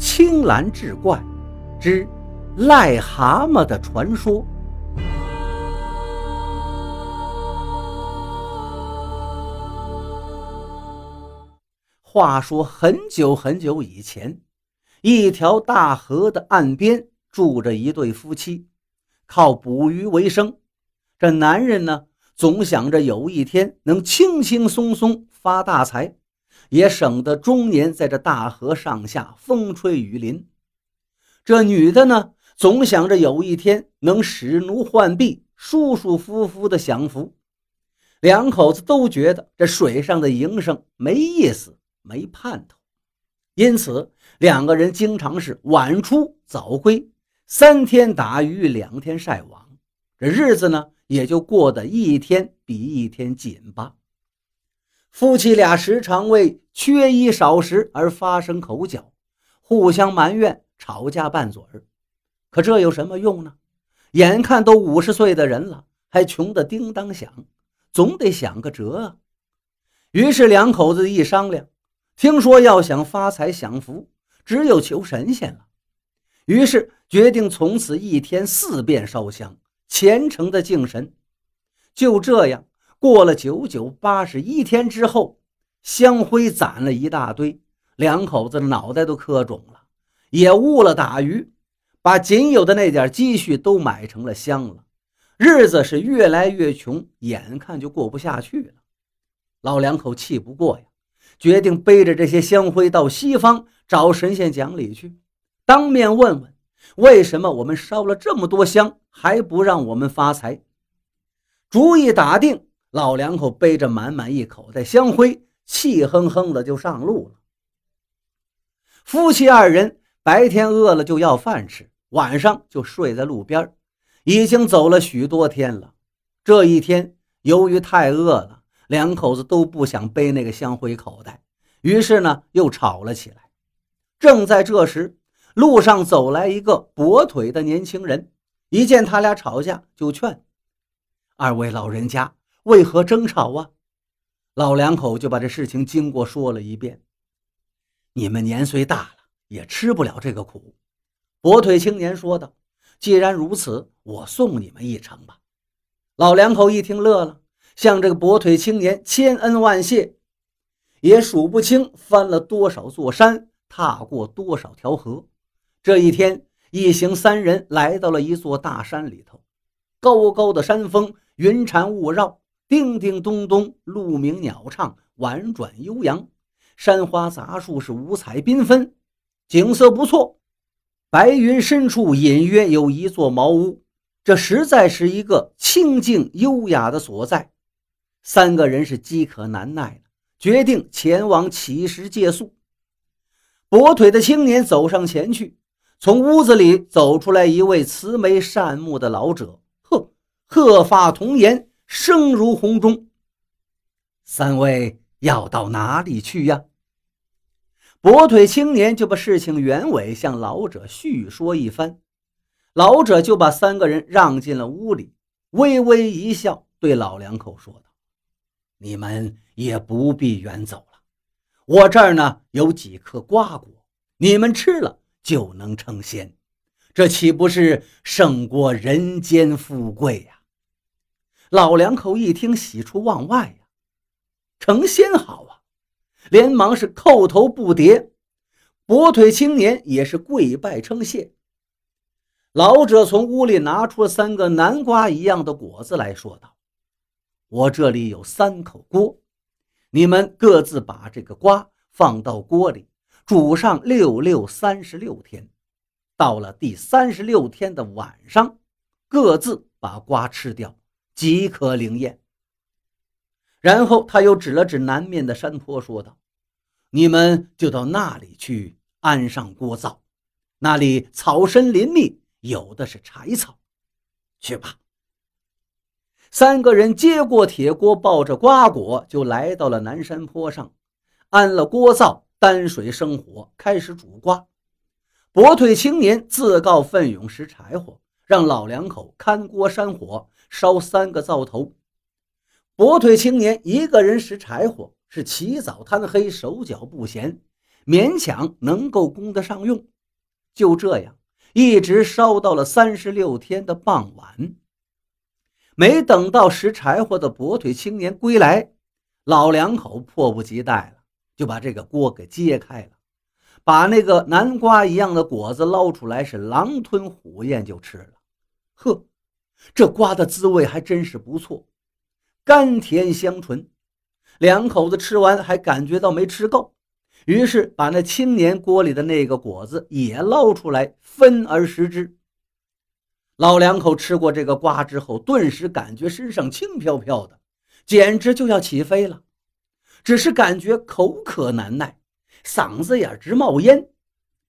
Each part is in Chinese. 青蓝志怪之癞蛤蟆的传说。话说很久很久以前，一条大河的岸边住着一对夫妻，靠捕鱼为生。这男人呢，总想着有一天能轻轻松松发大财，也省得终年在这大河上下风吹雨淋。这女的呢，总想着有一天能使奴换婢，舒舒服服的享福。两口子都觉得这水上的营生没意思，没盼头，因此两个人经常是晚出早归，3天打鱼2天晒网，这日子呢也就过得一天比一天紧巴。夫妻俩时常为缺衣少食而发生口角，互相埋怨，吵架拌嘴儿。可这有什么用呢？眼看都50岁的人了，还穷得叮当响，总得想个辙啊。于是两口子一商量，听说要想发财享福，只有求神仙了。于是决定从此一天4遍烧香，虔诚的敬神。就这样过了981天之后，香灰攒了一大堆，两口子脑袋都磕肿了，也误了打鱼，把仅有的那点积蓄都买成了香了。日子是越来越穷，眼看就过不下去了。老两口气不过呀，决定背着这些香灰到西方找神仙讲理去，当面问问为什么我们烧了这么多香还不让我们发财。主意打定，老两口背着满满一口袋香灰，气哼哼的就上路了。夫妻二人白天饿了就要饭吃，晚上就睡在路边，已经走了许多天了。这一天由于太饿了，两口子都不想背那个香灰口袋，于是呢又吵了起来。正在这时，路上走来一个跛腿的年轻人，一见他俩吵架就劝：二位老人家为何争吵啊？老两口就把这事情经过说了一遍。你们年岁大了，也吃不了这个苦。跛腿青年说道：既然如此，我送你们一程吧。老两口一听乐了，向这个跛腿青年千恩万谢，也数不清翻了多少座山，踏过多少条河。这一天，一行3人来到了一座大山里头，高高的山峰云缠雾绕，叮叮咚咚，鹿鸣鸟唱，婉转悠扬，山花杂树是五彩缤纷，景色不错。白云深处隐约有一座茅屋，这实在是一个清静优雅的所在。3个人是饥渴难耐的，决定前往乞食借宿。跛腿的青年走上前去，从屋子里走出来一位慈眉善目的老者，鹤发童颜，声如洪钟：三位要到哪里去呀？跛腿青年就把事情原委向老者叙说一番，老者就把3个人让进了屋里，微微一笑，对老两口说道：你们也不必远走了，我这儿呢有几颗瓜果，你们吃了就能成仙，这岂不是胜过人间富贵呀？老两口一听，喜出望外呀，成仙好啊，连忙是叩头不迭。跛腿青年也是跪拜称谢。老者从屋里拿出了3个南瓜一样的果子来说道：我这里有3口锅，你们各自把这个瓜放到锅里煮上36天，到了第36天的晚上，各自把瓜吃掉，即可灵验。然后他又指了指南面的山坡说道：你们就到那里去安上锅灶，那里草深林密，有的是柴草，去吧。3个人接过铁锅，抱着瓜果就来到了南山坡上，安了锅灶，担水生火，开始煮瓜。跛腿青年自告奋勇拾柴火，让老两口看锅山火，烧3个灶头。跛腿青年一个人拾柴火，是起早贪黑，手脚不闲，勉强能够供得上用。就这样一直烧到了36天的傍晚，没等到拾柴火的跛腿青年归来，老两口迫不及待了，就把这个锅给揭开了，把那个南瓜一样的果子捞出来，是狼吞虎咽就吃了。呵，这瓜的滋味还真是不错，甘甜香醇，两口子吃完还感觉到没吃够，于是把那青年锅里的那个果子也捞出来分而食之。老两口吃过这个瓜之后，顿时感觉身上轻飘飘的，简直就要起飞了，只是感觉口渴难耐，嗓子眼直冒烟。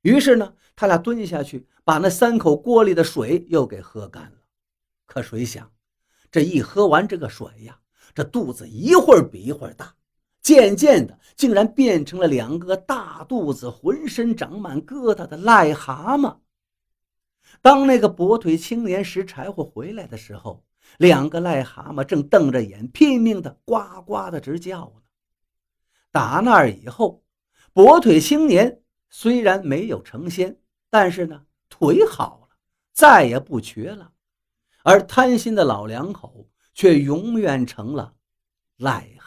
于是呢，他俩蹲下去把那三口锅里的水又给喝干了。可谁想，这一喝完这个水呀，这肚子一会儿比一会儿大，渐渐的竟然变成了两个大肚子浑身长满疙瘩的癞蛤蟆。当那个跛腿青年拾柴火回来的时候，两个癞蛤蟆正瞪着眼拼命的呱呱的直叫呢。打那以后，跛腿青年虽然没有成仙，但是呢腿好了，再也不瘸了，而贪心的老两口却永远成了癞蛤蟆。